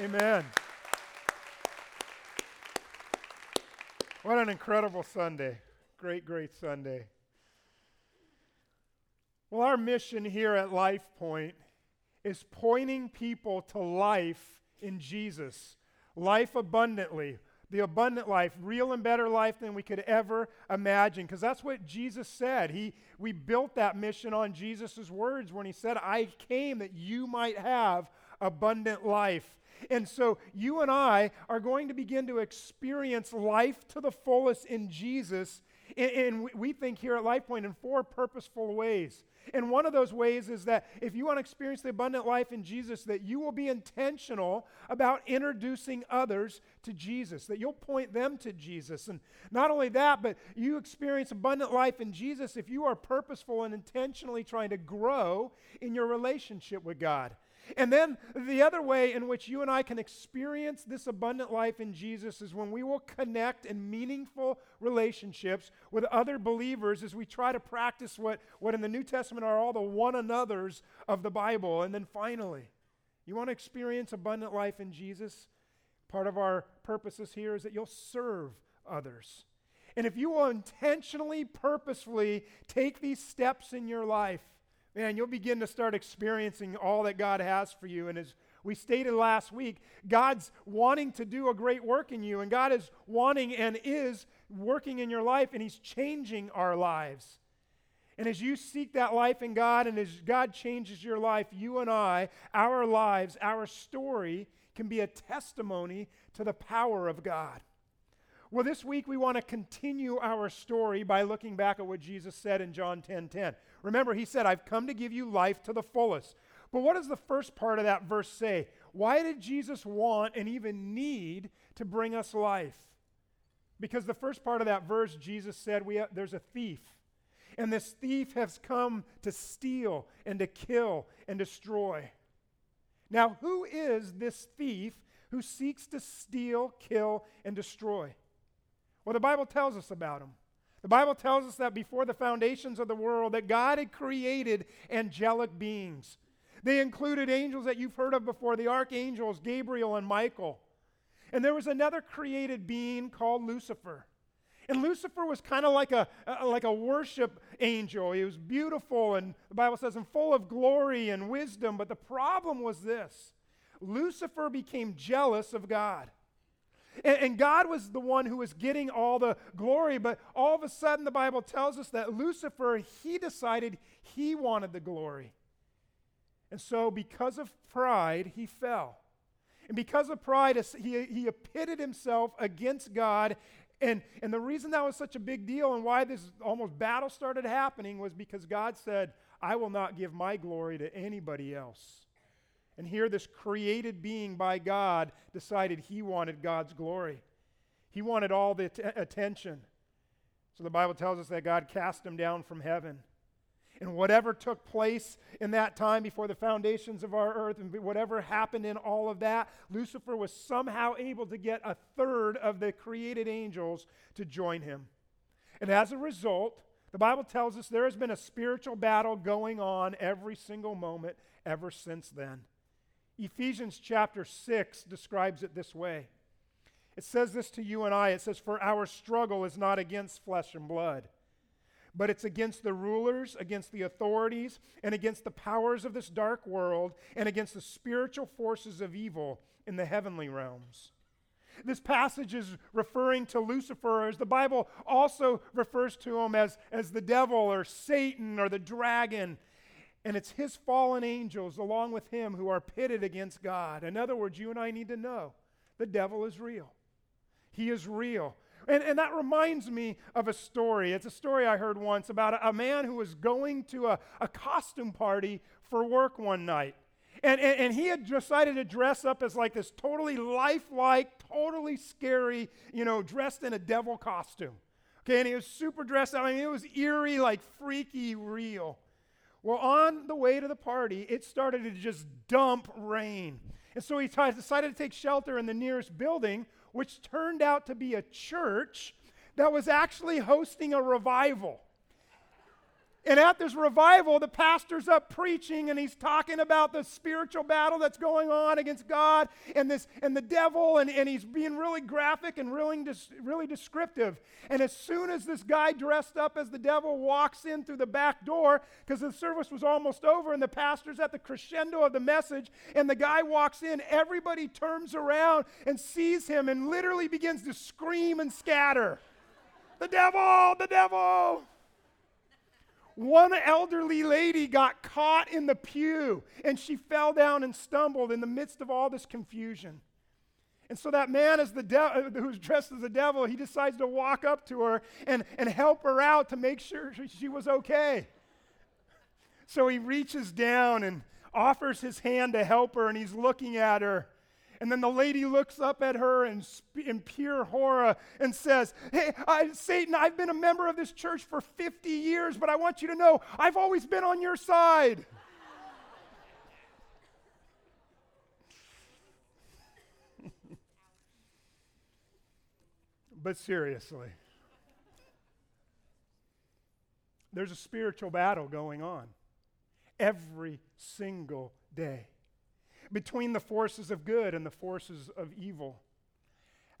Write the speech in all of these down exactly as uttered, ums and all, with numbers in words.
Amen. What an incredible Sunday. Great, great Sunday. Well, our mission here at LifePoint is pointing people to life in Jesus. Life abundantly. The abundant life, real and better life than we could ever imagine. Because that's what Jesus said. He, we built that mission on Jesus' words when he said, I came that you might have abundant life. And so you and I are going to begin to experience life to the fullest in Jesus. And, and we think here at LifePoint in four purposeful ways. And one of those ways is that if you want to experience the abundant life in Jesus, that you will be intentional about introducing others to Jesus, that you'll point them to Jesus. And not only that, but you experience abundant life in Jesus if you are purposeful and intentionally trying to grow in your relationship with God. And then the other way in which you and I can experience this abundant life in Jesus is when we will connect in meaningful relationships with other believers as we try to practice what, what in the New Testament are all the one another's of the Bible. And then finally, you want to experience abundant life in Jesus? Part of our purposes here is that you'll serve others. And if you will intentionally, purposefully take these steps in your life, man, you'll begin to start experiencing all that God has for you. And as we stated last week, God's wanting to do a great work in you, and God is wanting and is working in your life, and He's changing our lives. And as you seek that life in God, and as God changes your life, you and I, our lives, our story can be a testimony to the power of God. Well, this week we want to continue our story by looking back at what Jesus said in John ten ten. Remember, he said, I've come to give you life to the fullest. But what does the first part of that verse say? Why did Jesus want and even need to bring us life? Because the first part of that verse, Jesus said, we have, there's a thief. And this thief has come to steal and to kill and destroy. Now, who is this thief who seeks to steal, kill, and destroy? Well, the Bible tells us about him. The Bible tells us that before the foundations of the world, that God had created angelic beings. They included angels that you've heard of before, the archangels, Gabriel and Michael. And there was another created being called Lucifer. And Lucifer was kind of like a, a, like a worship angel. He was beautiful, and the Bible says, and full of glory and wisdom. But the problem was this. Lucifer became jealous of God. And God was the one who was getting all the glory, but all of a sudden the Bible tells us that Lucifer, he decided he wanted the glory. And so because of pride, he fell. And because of pride, he, he pitted himself against God. And, and the reason that was such a big deal and why this almost battle started happening was because God said, I will not give my glory to anybody else. And here this created being by God decided he wanted God's glory. He wanted all the t- attention. So the Bible tells us that God cast him down from heaven. And whatever took place in that time before the foundations of our earth and whatever happened in all of that, Lucifer was somehow able to get a third of the created angels to join him. And as a result, the Bible tells us there has been a spiritual battle going on every single moment ever since then. Ephesians chapter six describes it this way. It says this to you and I. It says, for our struggle is not against flesh and blood, but it's against the rulers, against the authorities, and against the powers of this dark world, and against the spiritual forces of evil in the heavenly realms. This passage is referring to Lucifer, as the Bible also refers to him as, as the devil or Satan or the dragon. And it's his fallen angels along with him who are pitted against God. In other words, you and I need to know the devil is real. He is real. And, and that reminds me of a story. It's a story I heard once about a, a man who was going to a, a costume party for work one night. And, and, and he had decided to dress up as like this totally lifelike, totally scary, you know, dressed in a devil costume. Okay, and he was super dressed up. I mean, it was eerie, like freaky real. Well, on the way to the party, it started to just dump rain. And so he t- decided to take shelter in the nearest building, which turned out to be a church that was actually hosting a revival. And at this revival, the pastor's up preaching, and he's talking about the spiritual battle that's going on against God and this and the devil, and, and he's being really graphic and really, really descriptive. And as soon as this guy dressed up as the devil walks in through the back door, because the service was almost over, and the pastor's at the crescendo of the message, and the guy walks in, everybody turns around and sees him and literally begins to scream and scatter. The devil! The devil! One elderly lady got caught in the pew, and she fell down and stumbled in the midst of all this confusion. And so that man is the de- who's dressed as the devil, he decides to walk up to her and, and help her out to make sure she was okay. So he reaches down and offers his hand to help her, and he's looking at her. And then the lady looks up at her in, sp- in pure horror and says, hey, uh, Satan, I've been a member of this church for fifty years, but I want you to know I've always been on your side. But seriously, there's a spiritual battle going on every single day, between the forces of good and the forces of evil.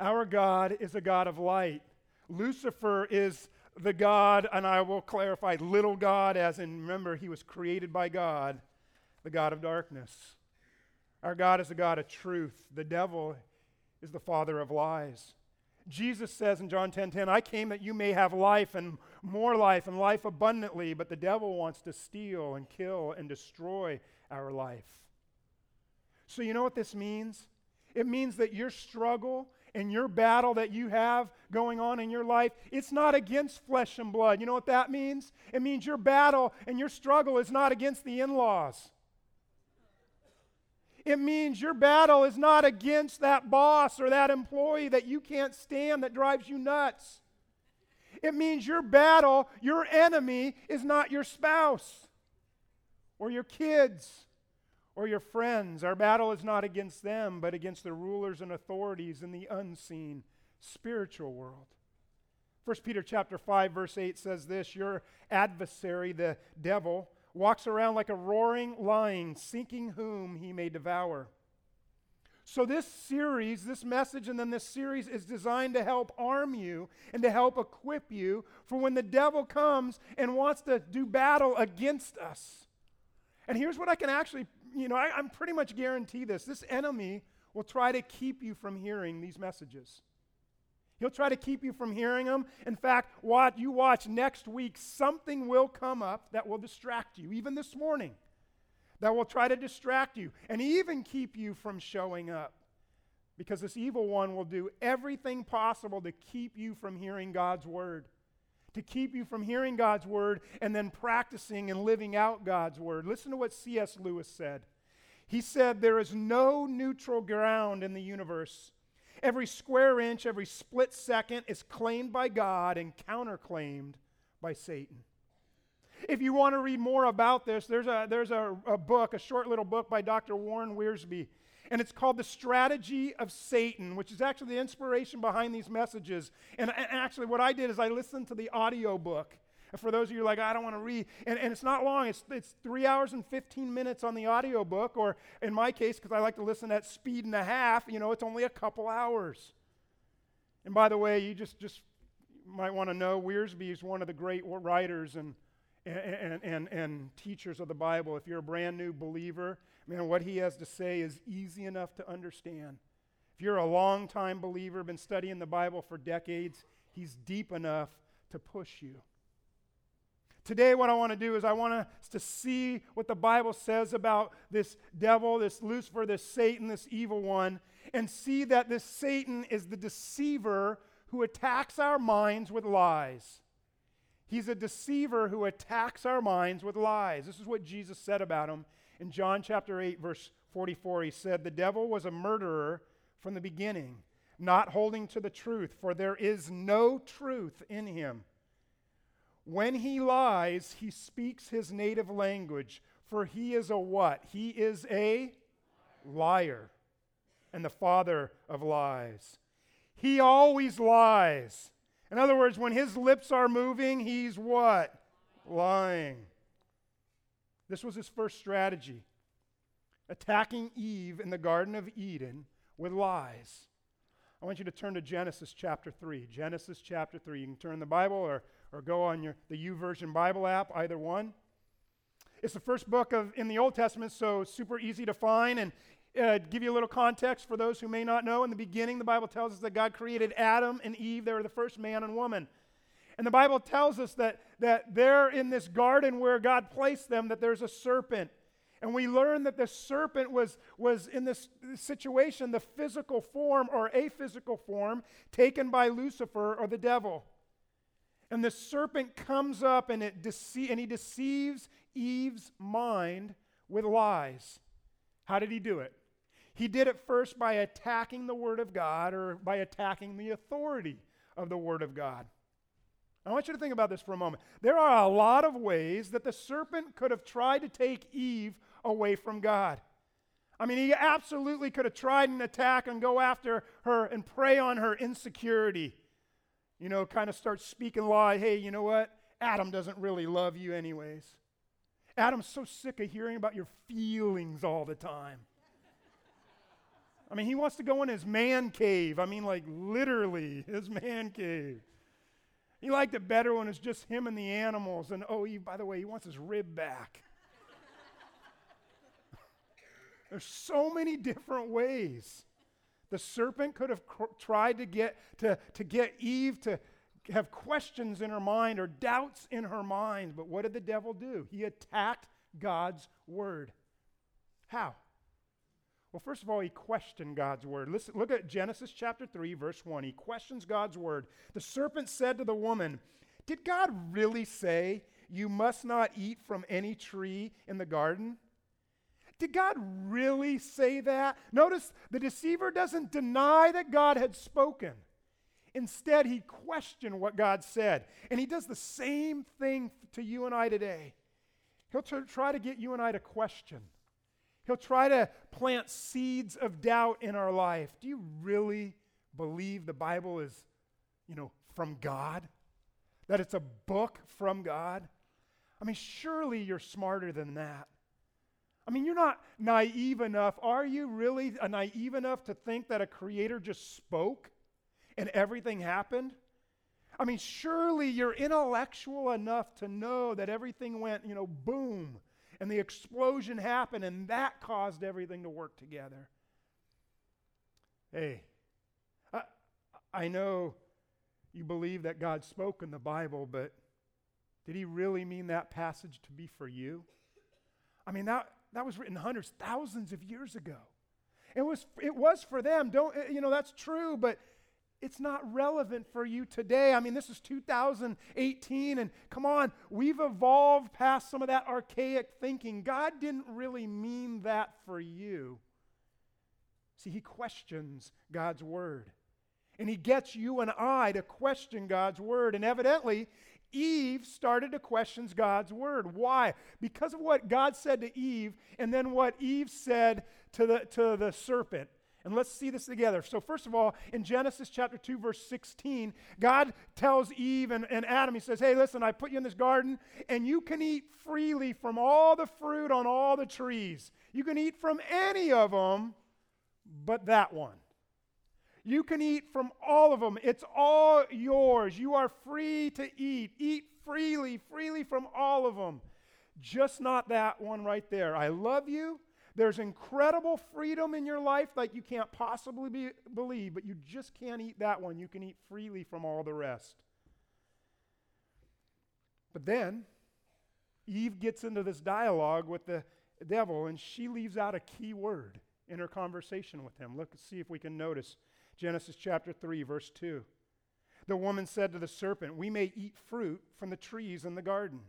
Our God is a God of light. Lucifer is the God, and I will clarify, little God, as in, remember, he was created by God, the God of darkness. Our God is a God of truth. The devil is the father of lies. Jesus says in John ten ten, I came that you may have life and more life and life abundantly, but the devil wants to steal and kill and destroy our life. So you know what this means? It means that your struggle and your battle that you have going on in your life, it's not against flesh and blood. You know what that means? It means your battle and your struggle is not against the in-laws. It means your battle is not against that boss or that employee that you can't stand that drives you nuts. It means your battle, your enemy, is not your spouse or your kids or your friends. Our battle is not against them, but against the rulers and authorities in the unseen spiritual world. First Peter chapter five, verse eight says this, your adversary, the devil, walks around like a roaring lion, seeking whom he may devour. So this series, this message, and then this series is designed to help arm you and to help equip you for when the devil comes and wants to do battle against us. And here's what I can actually, you know, I, I'm pretty much guarantee this. This enemy will try to keep you from hearing these messages. He'll try to keep you from hearing them. In fact, what you watch next week, something will come up that will distract you, even this morning, that will try to distract you and even keep you from showing up, because this evil one will do everything possible to keep you from hearing God's word. to keep you from hearing God's word and then practicing and living out God's word. Listen to what C S Lewis said. He said, there is no neutral ground in the universe. Every square inch, every split second is claimed by God and counterclaimed by Satan. If you want to read more about this, there's a there's a, a book, a short little book by Doctor Warren Wiersbe, and it's called The Strategy of Satan, which is actually the inspiration behind these messages. And, and actually what I did is I listened to the audio book. And for those of you who are like, I don't want to read, and, and it's not long. It's it's three hours and fifteen minutes on the audio book, or in my case, because I like to listen at speed and a half, you know, it's only a couple hours. And by the way, you just, just might want to know, Wiersbe is one of the great writers and And, and and teachers of the Bible. If you're a brand new believer, man, what he has to say is easy enough to understand. If you're a long-time believer, been studying the Bible for decades, he's deep enough to push you. Today, what I want to do is I want us to see what the Bible says about this devil, this Lucifer, this Satan, this evil one, and see that this Satan is the deceiver who attacks our minds with lies. He's a deceiver who attacks our minds with lies. This is what Jesus said about him. In John chapter eight, verse forty-four, he said, the devil was a murderer from the beginning, not holding to the truth, for there is no truth in him. When he lies, he speaks his native language, for he is a what? He is a liar and the father of lies. He always lies. In other words, when his lips are moving, he's what? lying. This was his first strategy, attacking Eve in the Garden of Eden with lies. I want you to turn to Genesis chapter three. Genesis chapter three. You can turn the Bible or, or go on your the YouVersion Bible app, either one. It's the first book of in the Old Testament, so super easy to find. And uh, give you a little context for those who may not know. In the beginning, the Bible tells us that God created Adam and Eve. They were the first man and woman. And the Bible tells us that, that they're in this garden where God placed them, that there's a serpent. And we learn that the serpent was, was in this situation, the physical form or a physical form taken by Lucifer or the devil. And the serpent comes up and, it dece- and he deceives Eve's mind with lies. How did he do it? He did it first by attacking the Word of God or by attacking the authority of the Word of God. I want you to think about this for a moment. There are a lot of ways that the serpent could have tried to take Eve away from God. I mean, he absolutely could have tried an attack and go after her and prey on her insecurity. You know, kind of start speaking lie. Hey, you know what? Adam doesn't really love you anyways. Adam's so sick of hearing about your feelings all the time. I mean, he wants to go in his man cave. I mean, like literally his man cave. He liked it better when it's just him and the animals. And, oh, he, by the way, he wants his rib back. There's so many different ways. The serpent could have cr- tried to get, to, to get Eve to have questions in her mind or doubts in her mind. But what did the devil do? He attacked God's word. How? Well, first of all, he questioned God's word. Listen, look at Genesis chapter three, verse one. He questions God's word. The serpent said to the woman, "Did God really say you must not eat from any tree in the garden?" Did God really say that? Notice the deceiver doesn't deny that God had spoken. Instead, he questioned what God said. And he does the same thing to you and I today. He'll t- try to get you and I to question. He'll try to plant seeds of doubt in our life. Do you really believe the Bible is, you know, from God? That it's a book from God? I mean, surely you're smarter than that. I mean, you're not naive enough. Are you really naive enough to think that a creator just spoke and everything happened? I mean, surely you're intellectual enough to know that everything went, you know, boom. And the explosion happened, and that caused everything to work together. Hey, I, I know you believe that God spoke in the Bible, but did he really mean that passage to be for you? I mean, that, that was written hundreds, thousands of years ago. It was, it was for them. Don't, you know, that's true, but it's not relevant for you today. I mean, this is two thousand eighteen, and come on, we've evolved past some of that archaic thinking. God didn't really mean that for you. See, he questions God's word, and he gets you and I to question God's word, and evidently, Eve started to question God's word. Why? Because of what God said to Eve, and then what Eve said to the, to the serpent. And let's see this together. So first of all, in Genesis chapter two, verse sixteen, God tells Eve and, and Adam, he says, hey, listen, I put you in this garden, and you can eat freely from all the fruit on all the trees. You can eat from any of them but that one. You can eat from all of them. It's all yours. You are free to eat. Eat freely, freely from all of them. Just not that one right there. I love you. There's incredible freedom in your life like you can't possibly be, believe, but you just can't eat that one. You can eat freely from all the rest. But then Eve gets into this dialogue with the devil, and she leaves out a key word in her conversation with him. Look, see if we can notice Genesis chapter three, verse two. The woman said to the serpent, "We may eat fruit from the trees in the garden."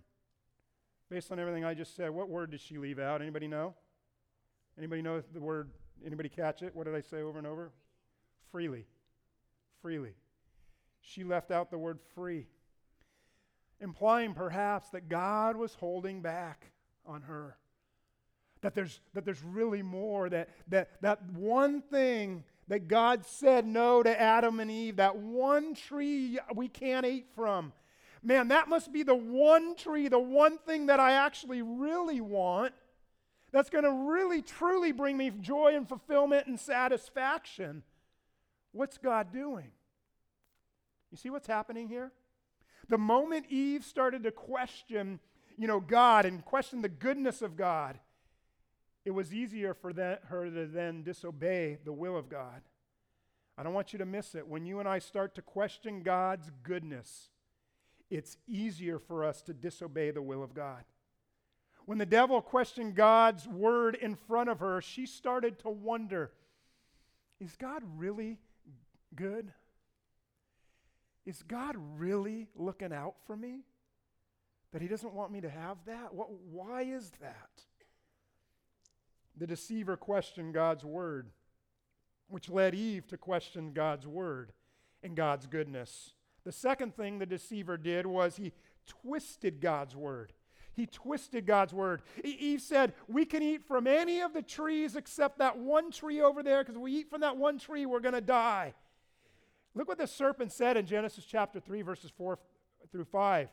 Based on everything I just said, what word did she leave out? Anybody know? Anybody know the word? Anybody catch it? What did I say over and over? Freely. Freely. She left out the word free, implying perhaps that God was holding back on her. That there's that there's really more. That that that one thing that God said no to Adam and Eve, that one tree we can't eat from. man, that must be the one tree, the one thing that I actually really want that's going to really truly bring me joy and fulfillment and satisfaction. What's God doing? You see what's happening here? The moment Eve started to question, you know, God and question the goodness of God, it was easier for that, her to then disobey the will of God. I don't want you to miss it. When you and I start to question God's goodness, it's easier for us to disobey the will of God. When the devil questioned God's word in front of her, she started to wonder, is God really good? Is God really looking out for me? That he doesn't want me to have that? What, why is that? The deceiver questioned God's word, which led Eve to question God's word and God's goodness. The second thing the deceiver did was he twisted God's word. He twisted God's word. Eve said, we can eat from any of the trees except that one tree over there, because if we eat from that one tree, we're going to die. Look what the serpent said in Genesis chapter three, verses four through five.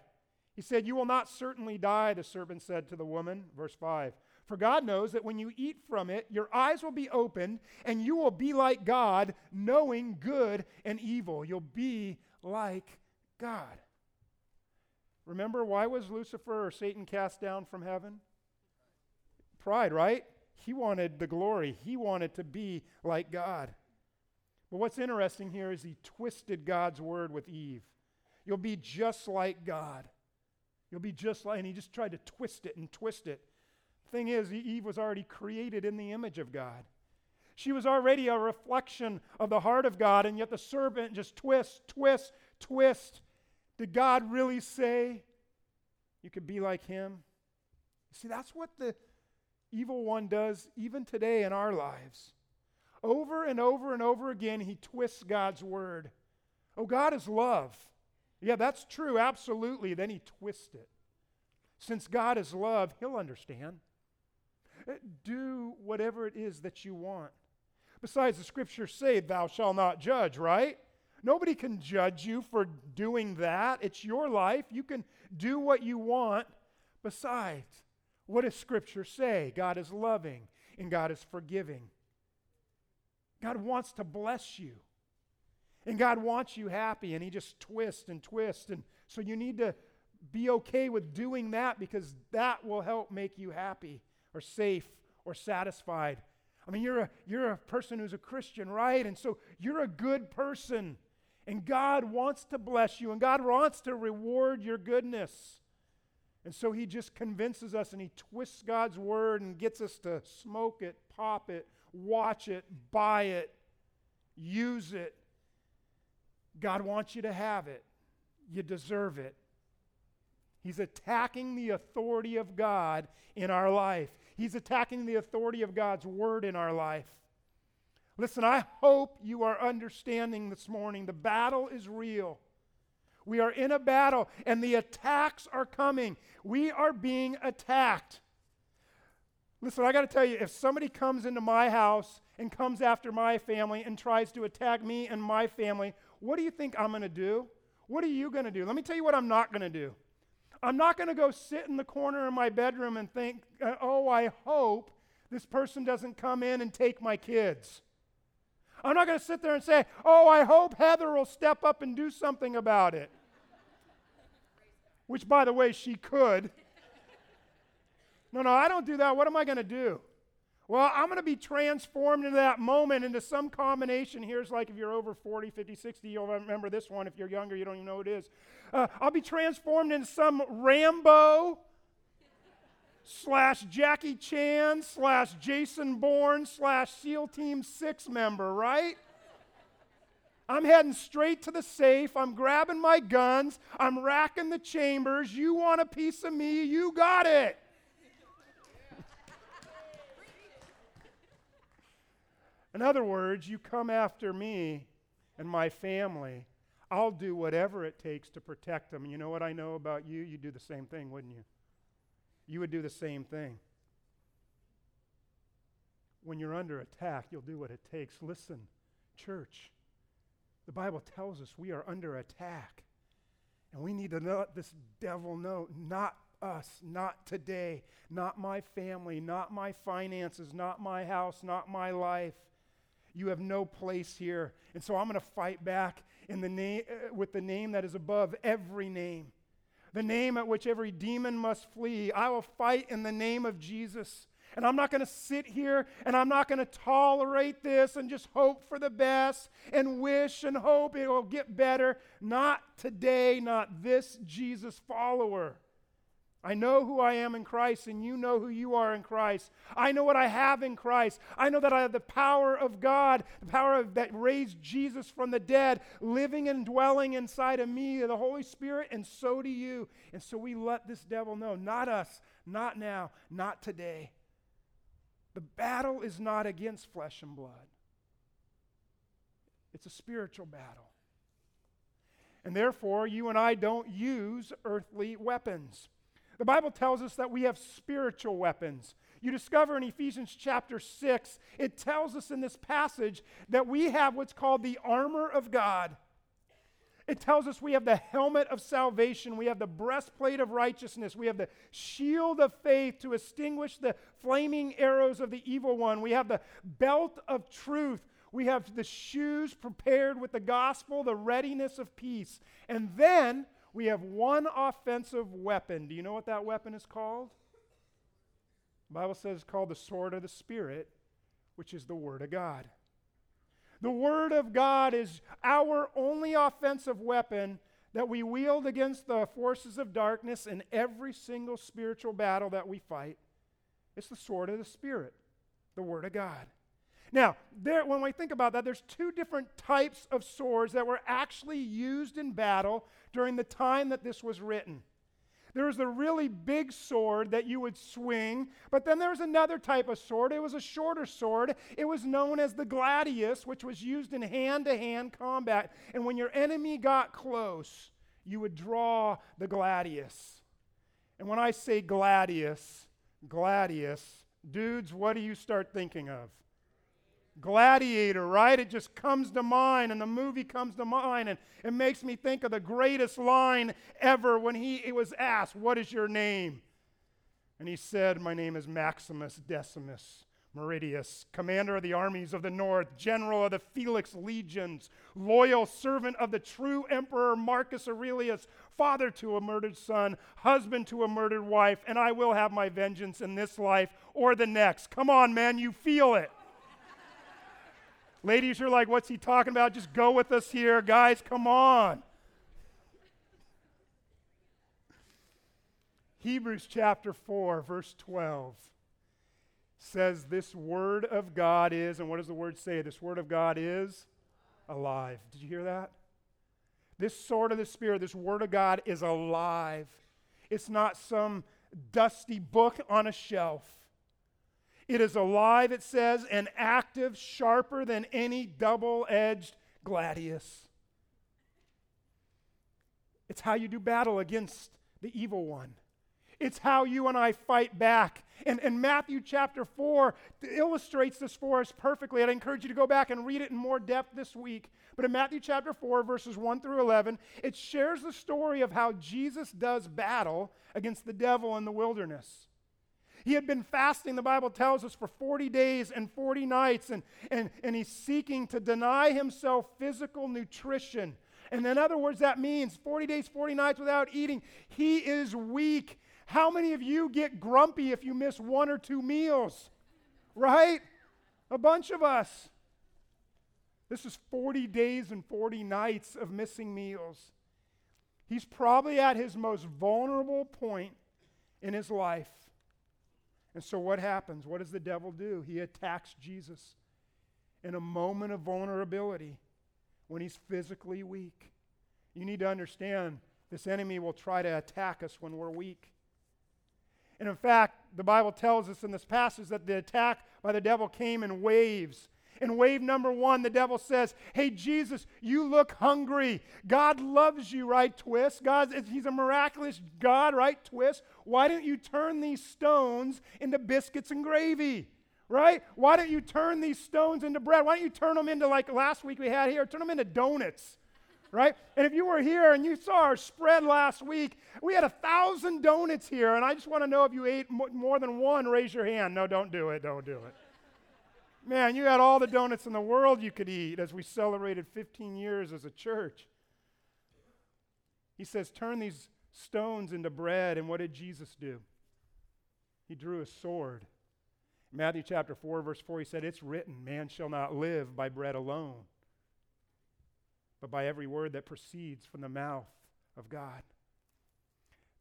He said, you will not certainly die, the serpent said to the woman, verse five. For God knows that when you eat from it, your eyes will be opened, and you will be like God, knowing good and evil. You'll be like God. Remember, why was Lucifer or Satan cast down from heaven? Pride, right? He wanted the glory. He wanted to be like God. But what's interesting here is he twisted God's word with Eve. You'll be just like God. You'll be just like, and he just tried to twist it and twist it. Thing is, Eve was already created in the image of God. She was already a reflection of the heart of God, and yet the serpent just twists, twists, twists. Did God really say you could be like him? See, that's what the evil one does even today in our lives. Over and over and over again, he twists God's word. Oh, God is love. Yeah, that's true, absolutely. Then he twists it. Since God is love, he'll understand. Do whatever it is that you want. Besides, the scriptures say, thou shalt not judge, right? Nobody can judge you for doing that. It's your life. You can do what you want. Besides, what does scripture say? God is loving and God is forgiving. God wants to bless you. And God wants you happy. And he just twists and twists. And so you need to be okay with doing that, because that will help make you happy or safe or satisfied. I mean, you're a, you're a person who's a Christian, right? And so you're a good person, and God wants to bless you, and God wants to reward your goodness. And so he just convinces us, and he twists God's word and gets us to smoke it, pop it, watch it, buy it, use it. God wants you to have it. You deserve it. He's attacking the authority of God in our life. He's attacking the authority of God's word in our life. Listen, I hope you are understanding this morning. The battle is real. We are in a battle, and the attacks are coming. We are being attacked. Listen, I got to tell you, if somebody comes into my house and comes after my family and tries to attack me and my family, what do you think I'm going to do? What are you going to do? Let me tell you what I'm not going to do. I'm not going to go sit in the corner of my bedroom and think, oh, I hope this person doesn't come in and take my kids. I'm not going to sit there and say, oh, I hope Heather will step up and do something about it. Which, by the way, she could. No, no, I don't do that. What am I going to do? Well, I'm going to be transformed into that moment, into some combination. Here's like if you're over forty, fifty, sixty, you'll remember this one. If you're younger, you don't even know what it is. Uh, I'll be transformed into some Rambo slash Jackie Chan slash Jason Bourne slash SEAL Team six member, right? I'm heading straight to the safe. I'm grabbing my guns. I'm racking the chambers. You want a piece of me? You got it. In other words, you come after me and my family, I'll do whatever it takes to protect them. You know what I know about you? You'd do the same thing, wouldn't you? You would do the same thing. When you're under attack, you'll do what it takes. Listen, church, the Bible tells us we are under attack. And we need to let this devil know, not us, not today, not my family, not my finances, not my house, not my life. You have no place here. And so I'm going to fight back in the name uh, with the name that is above every name, the name at which every demon must flee. I will fight in the name of Jesus. And I'm not going to sit here and I'm not going to tolerate this and just hope for the best and wish and hope it will get better. Not today, not this Jesus follower. I know who I am in Christ, and you know who you are in Christ. I know what I have in Christ. I know that I have the power of God, the power of, that raised Jesus from the dead, living and dwelling inside of me, the Holy Spirit, and so do you. And so we let this devil know, not us, not now, not today. The battle is not against flesh and blood. It's a spiritual battle. And therefore, you and I don't use earthly weapons. The Bible tells us that we have spiritual weapons. You discover in Ephesians chapter six, it tells us in this passage that we have what's called the armor of God. It tells us we have the helmet of salvation, we have the breastplate of righteousness, we have the shield of faith to extinguish the flaming arrows of the evil one, we have the belt of truth, we have the shoes prepared with the gospel, the readiness of peace, and then we have one offensive weapon. Do you know what that weapon is called? The Bible says it's called the sword of the Spirit, which is the Word of God. The Word of God is our only offensive weapon that we wield against the forces of darkness in every single spiritual battle that we fight. It's the sword of the Spirit, the Word of God. Now, there, when we think about that, there's two different types of swords that were actually used in battle during the time that this was written. There was the really big sword that you would swing, but then there was another type of sword. It was a shorter sword. It was known as the gladius, which was used in hand-to-hand combat. And when your enemy got close, you would draw the gladius. And when I say gladius, gladius, dudes, what do you start thinking of? Gladiator, right? It just comes to mind, and the movie comes to mind, and it makes me think of the greatest line ever when he it was asked, "What is your name?" And he said, "My name is Maximus Decimus Meridius, commander of the armies of the north, general of the Felix legions, loyal servant of the true emperor Marcus Aurelius, father to a murdered son, husband to a murdered wife, and I will have my vengeance in this life or the next." Come on, man, you feel it. Ladies, you're like, what's he talking about? Just go with us here. Guys, come on. Hebrews chapter four, verse twelve says this word of God is, and what does the word say? This word of God is alive. Did you hear that? This sword of the Spirit, this word of God is alive. It's not some dusty book on a shelf. It is alive, it says, and active, sharper than any double-edged gladius. It's how you do battle against the evil one. It's how you and I fight back. And, and Matthew chapter four illustrates this for us perfectly. I'd encourage you to go back and read it in more depth this week. But in Matthew chapter four, verses one through eleven, it shares the story of how Jesus does battle against the devil in the wilderness. He had been fasting, the Bible tells us, for forty days and forty nights, and, and, and he's seeking to deny himself physical nutrition. And in other words, that means forty days, forty nights without eating. He is weak. How many of you get grumpy if you miss one or two meals? Right? A bunch of us. This is forty days and forty nights of missing meals. He's probably at his most vulnerable point in his life. And so what happens? What does the devil do? He attacks Jesus in a moment of vulnerability when he's physically weak. You need to understand this enemy will try to attack us when we're weak. And in fact, the Bible tells us in this passage that the attack by the devil came in waves. In wave number one, the devil says, "Hey, Jesus, you look hungry. God loves you, right? Twist. God, he's a miraculous God, right? Twist. Why don't you turn these stones into biscuits and gravy, right? Why don't you turn these stones into bread? Why don't you turn them into, like last week we had here, turn them into donuts, right? And if you were here and you saw our spread last week, we had a thousand donuts here, and I just want to know if you ate more than one, raise your hand. No, don't do it, don't do it. Man, you had all the donuts in the world you could eat as we celebrated fifteen years as a church. He says, turn these stones into bread. And what did Jesus do? He drew a sword. Matthew chapter four, verse four, he said, it's written, man shall not live by bread alone, but by every word that proceeds from the mouth of God.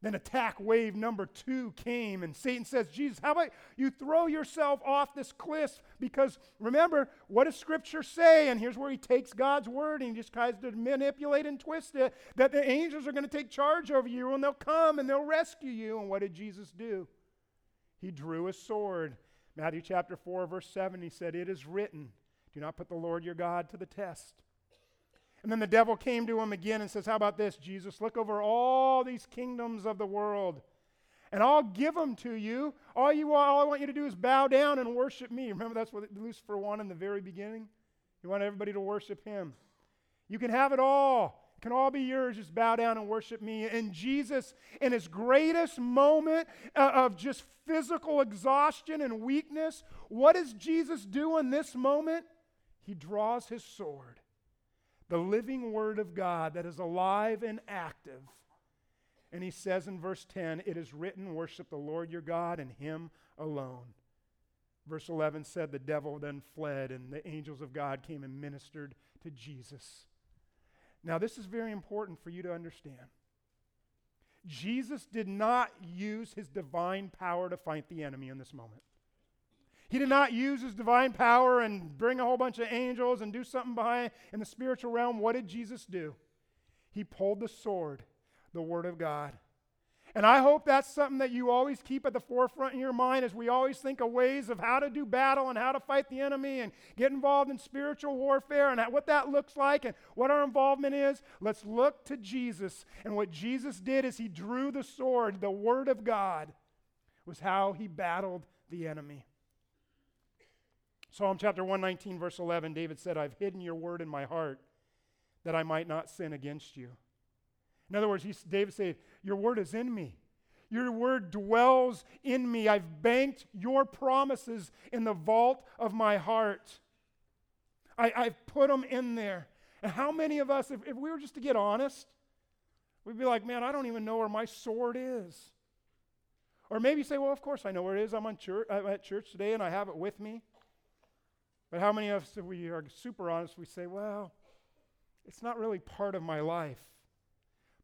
Then attack wave number two came, and Satan says, Jesus, how about you throw yourself off this cliff? Because remember, what does Scripture say? And here's where he takes God's word and he just tries to manipulate and twist it, that the angels are going to take charge over you, and they'll come and they'll rescue you. And what did Jesus do? He drew a sword. Matthew chapter four, verse seven, he said, it is written, do not put the Lord your God to the test. And then the devil came to him again and says, how about this, Jesus? Look over all these kingdoms of the world, and I'll give them to you. All you all I want you to do is bow down and worship me. Remember, that's what Lucifer wanted in the very beginning. He wanted everybody to worship him. You can have it all. It can all be yours. Just bow down and worship me. And Jesus, in his greatest moment of just physical exhaustion and weakness, what does Jesus do in this moment? He draws his sword. The living word of God that is alive and active. And he says in verse ten, it is written, worship the Lord your God and him alone. Verse eleven said, the devil then fled, and the angels of God came and ministered to Jesus. Now, this is very important for you to understand. Jesus did not use his divine power to fight the enemy in this moment. He did not use his divine power and bring a whole bunch of angels and do something behind in the spiritual realm. What did Jesus do? He pulled the sword, the word of God. And I hope that's something that you always keep at the forefront in your mind as we always think of ways of how to do battle and how to fight the enemy and get involved in spiritual warfare and what that looks like and what our involvement is. Let's look to Jesus. And what Jesus did is he drew the sword. The word of God was how he battled the enemy. Psalm chapter one nineteen, verse eleven, David said, I've hidden your word in my heart that I might not sin against you. In other words, he, David said, your word is in me. Your word dwells in me. I've banked your promises in the vault of my heart. I, I've put them in there. And how many of us, if, if we were just to get honest, we'd be like, man, I don't even know where my sword is. Or maybe you say, well, of course I know where it is. I'm, on church, I'm at church today and I have it with me. But how many of us, if we are super honest, we say, well, it's not really part of my life.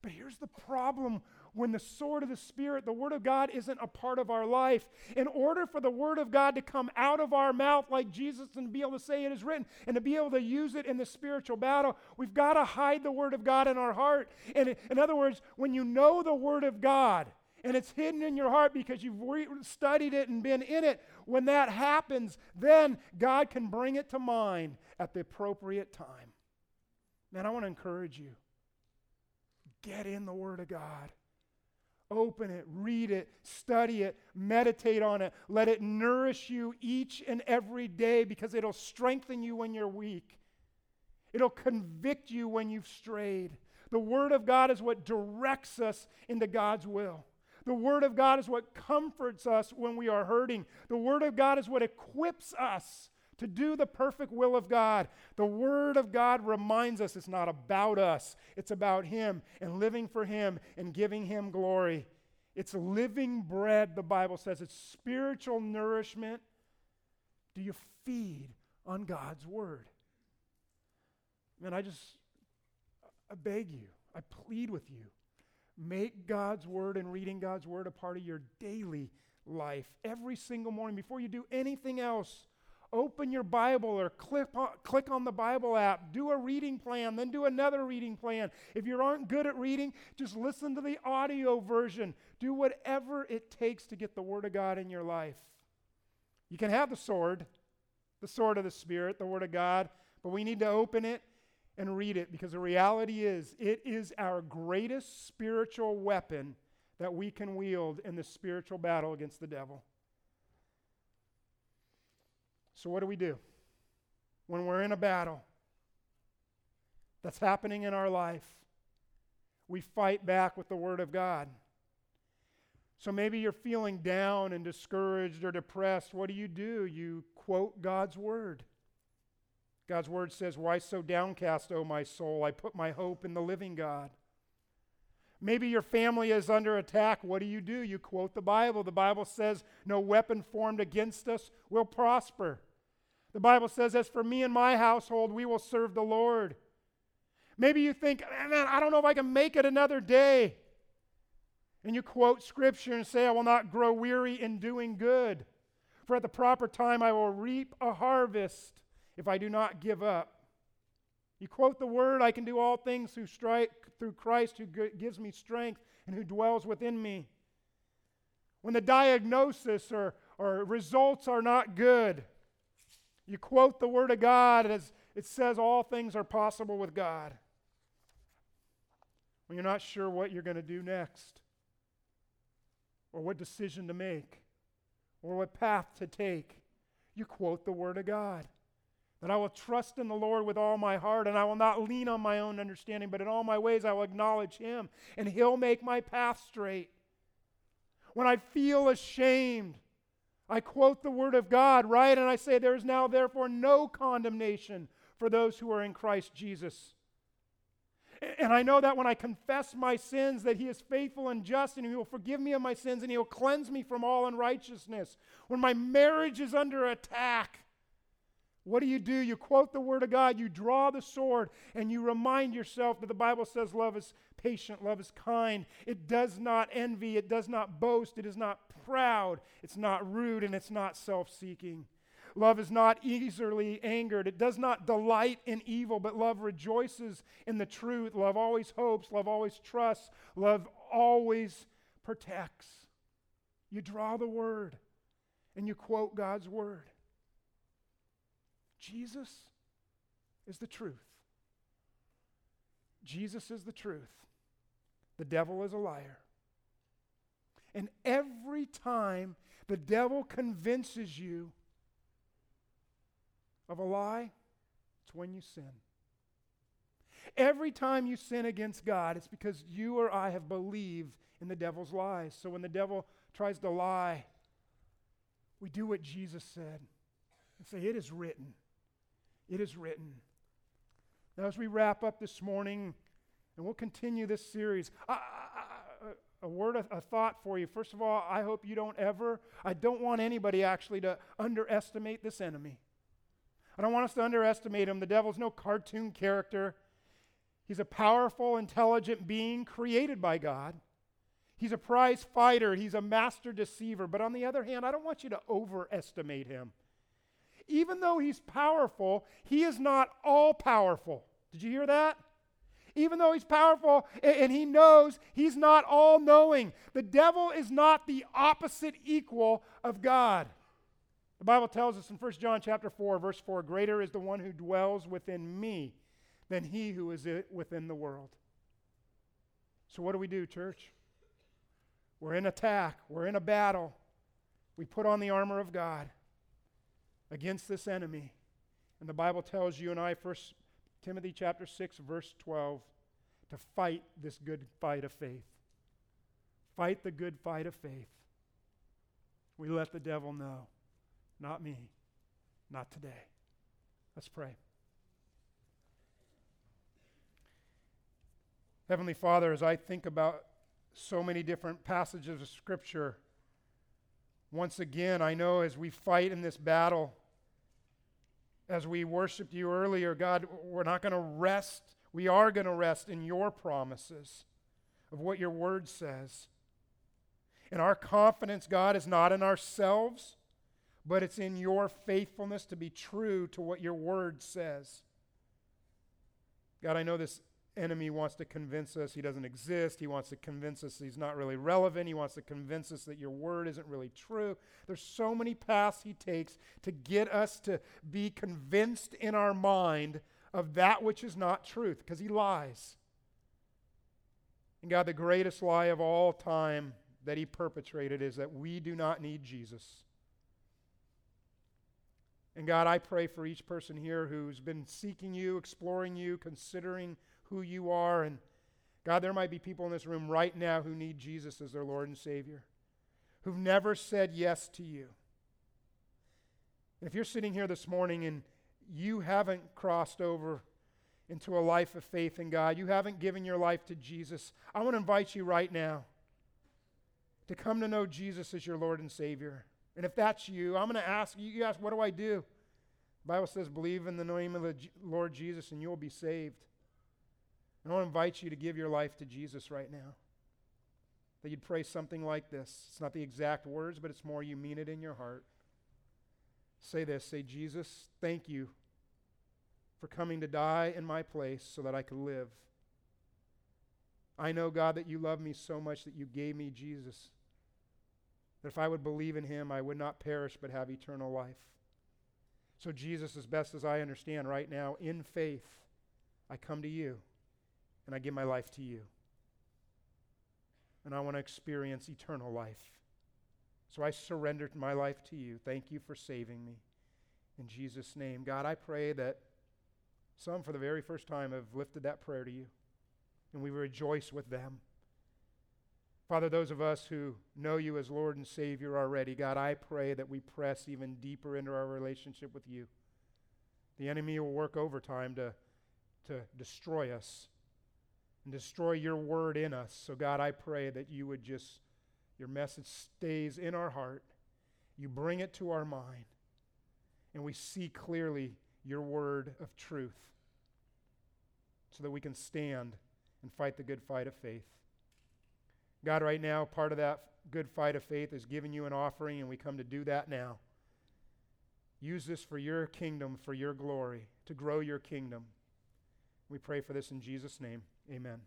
But here's the problem. When the sword of the Spirit, the Word of God, isn't a part of our life, in order for the Word of God to come out of our mouth like Jesus and be able to say it is written and to be able to use it in the spiritual battle, we've got to hide the Word of God in our heart. And in other words, when you know the Word of God, and it's hidden in your heart because you've re- studied it and been in it. When that happens, then God can bring it to mind at the appropriate time. Man, I want to encourage you. Get in the Word of God. Open it, read it, study it, meditate on it. Let it nourish you each and every day because it'll strengthen you when you're weak. It'll convict you when you've strayed. The Word of God is what directs us into God's will. The Word of God is what comforts us when we are hurting. The Word of God is what equips us to do the perfect will of God. The Word of God reminds us it's not about us. It's about Him and living for Him and giving Him glory. It's living bread, the Bible says. It's spiritual nourishment. Do you feed on God's Word? Man, I just, I beg you, I plead with you. Make God's Word and reading God's Word a part of your daily life. Every single morning, before you do anything else, open your Bible or click on, click on the Bible app. Do a reading plan, then do another reading plan. If you aren't good at reading, just listen to the audio version. Do whatever it takes to get the Word of God in your life. You can have the sword, the sword of the Spirit, the Word of God, but we need to open it and read it, because the reality is it is our greatest spiritual weapon that we can wield in the spiritual battle against the devil. So what do we do when we're in a battle? that's happening in our life, we fight back with the Word of God. So maybe you're feeling down and discouraged or depressed. What do you do? You quote God's Word. God's Word says, "Why so downcast, O my soul? I put my hope in the living God." Maybe your family is under attack. What do you do? You quote the Bible. The Bible says, "No weapon formed against us will prosper." The Bible says, "As for me and my household, we will serve the Lord." Maybe you think, "Man, I don't know if I can make it another day." And you quote Scripture and say, "I will not grow weary in doing good, for at the proper time I will reap a harvest if I do not give up." You quote the Word, "I can do all things through, stri- through Christ who g- gives me strength and who dwells within me." When the diagnosis or, or results are not good, you quote the Word of God as it says, "All things are possible with God." When you're not sure what you're going to do next, or what decision to make, or what path to take, you quote the Word of God. "That I will trust in the Lord with all my heart, and I will not lean on my own understanding, but in all my ways I will acknowledge Him, and He'll make my path straight." When I feel ashamed, I quote the Word of God, right? And I say, "There is now therefore no condemnation for those who are in Christ Jesus." And I know that when I confess my sins, that He is faithful and just, and He will forgive me of my sins, and He will cleanse me from all unrighteousness. When my marriage is under attack, what do you do? You quote the Word of God, you draw the sword, and you remind yourself that the Bible says love is patient, love is kind. It does not envy, it does not boast, it is not proud, it's not rude, and it's not self-seeking. Love is not easily angered, it does not delight in evil, but love rejoices in the truth. Love always hopes, love always trusts, love always protects. You draw the Word, and you quote God's Word. Jesus is the truth. Jesus is the truth. The devil is a liar. And every time the devil convinces you of a lie, it's when you sin. Every time you sin against God, it's because you or I have believed in the devil's lies. So when the devil tries to lie, we do what Jesus said and say, "It is written. It is written." Now, as we wrap up this morning, and we'll continue this series, I, I, I, a word, a thought for you. First of all, I hope you don't ever, I don't want anybody actually to underestimate this enemy. I don't want us to underestimate him. The devil's no cartoon character. He's a powerful, intelligent being created by God. He's a prize fighter. He's a master deceiver. But on the other hand, I don't want you to overestimate him. Even though he's powerful, he is not all-powerful. Did you hear that? Even though he's powerful and, and he knows, he's not all-knowing. The devil is not the opposite equal of God. The Bible tells us in First John chapter four, verse four, "Greater is the one who dwells within me than he who is within the world." So what do we do, church? We're in attack. We're in a battle. We put on the armor of God against this enemy. And the Bible tells you and I, First Timothy chapter six, verse twelve, to fight this good fight of faith. Fight the good fight of faith. We let the devil know, "Not me, not today." Let's pray. Heavenly Father, as I think about so many different passages of Scripture, once again, I know as we fight in this battle, as we worshiped you earlier, God, we're not going to rest. We are going to rest in your promises of what your word says. And our confidence, God, is not in ourselves, but it's in your faithfulness to be true to what your word says. God, I know this enemy wants to convince us he doesn't exist. He wants to convince us he's not really relevant. He wants to convince us that your word isn't really true. There's so many paths he takes to get us to be convinced in our mind of that which is not truth, because he lies. And God, the greatest lie of all time that he perpetrated is that we do not need Jesus. And God, I pray for each person here who's been seeking you, exploring you, considering who you are. And God, there might be people in this room right now who need Jesus as their Lord and Savior, who've never said yes to you. And if you're sitting here this morning and you haven't crossed over into a life of faith in God, you haven't given your life to Jesus, I want to invite you right now to come to know Jesus as your Lord and Savior. And if that's you, I'm going to ask you, you ask, what do I do? The Bible says, believe in the name of the Lord Jesus and you'll be saved. And I want to invite you to give your life to Jesus right now. That you'd pray something like this. It's not the exact words, but it's more you mean it in your heart. Say this, say, Jesus, thank you for coming to die in my place so that I could live. I know, God, that you love me so much that you gave me Jesus. That if I would believe in him, I would not perish but have eternal life. So Jesus, as best as I understand right now, in faith, I come to you and I give my life to you. And I want to experience eternal life. So I surrender my life to you. Thank you for saving me. In Jesus' name, God, I pray that some for the very first time have lifted that prayer to you. And we rejoice with them. Father, those of us who know you as Lord and Savior already, God, I pray that we press even deeper into our relationship with you. The enemy will work overtime to, to destroy us and destroy your word in us. So God, I pray that you would just, your message stays in our heart. You bring it to our mind. And we see clearly your word of truth so that we can stand and fight the good fight of faith. God, right now, part of that good fight of faith is giving you an offering, and we come to do that now. Use this for your kingdom, for your glory, to grow your kingdom. We pray for this in Jesus' name. Amen.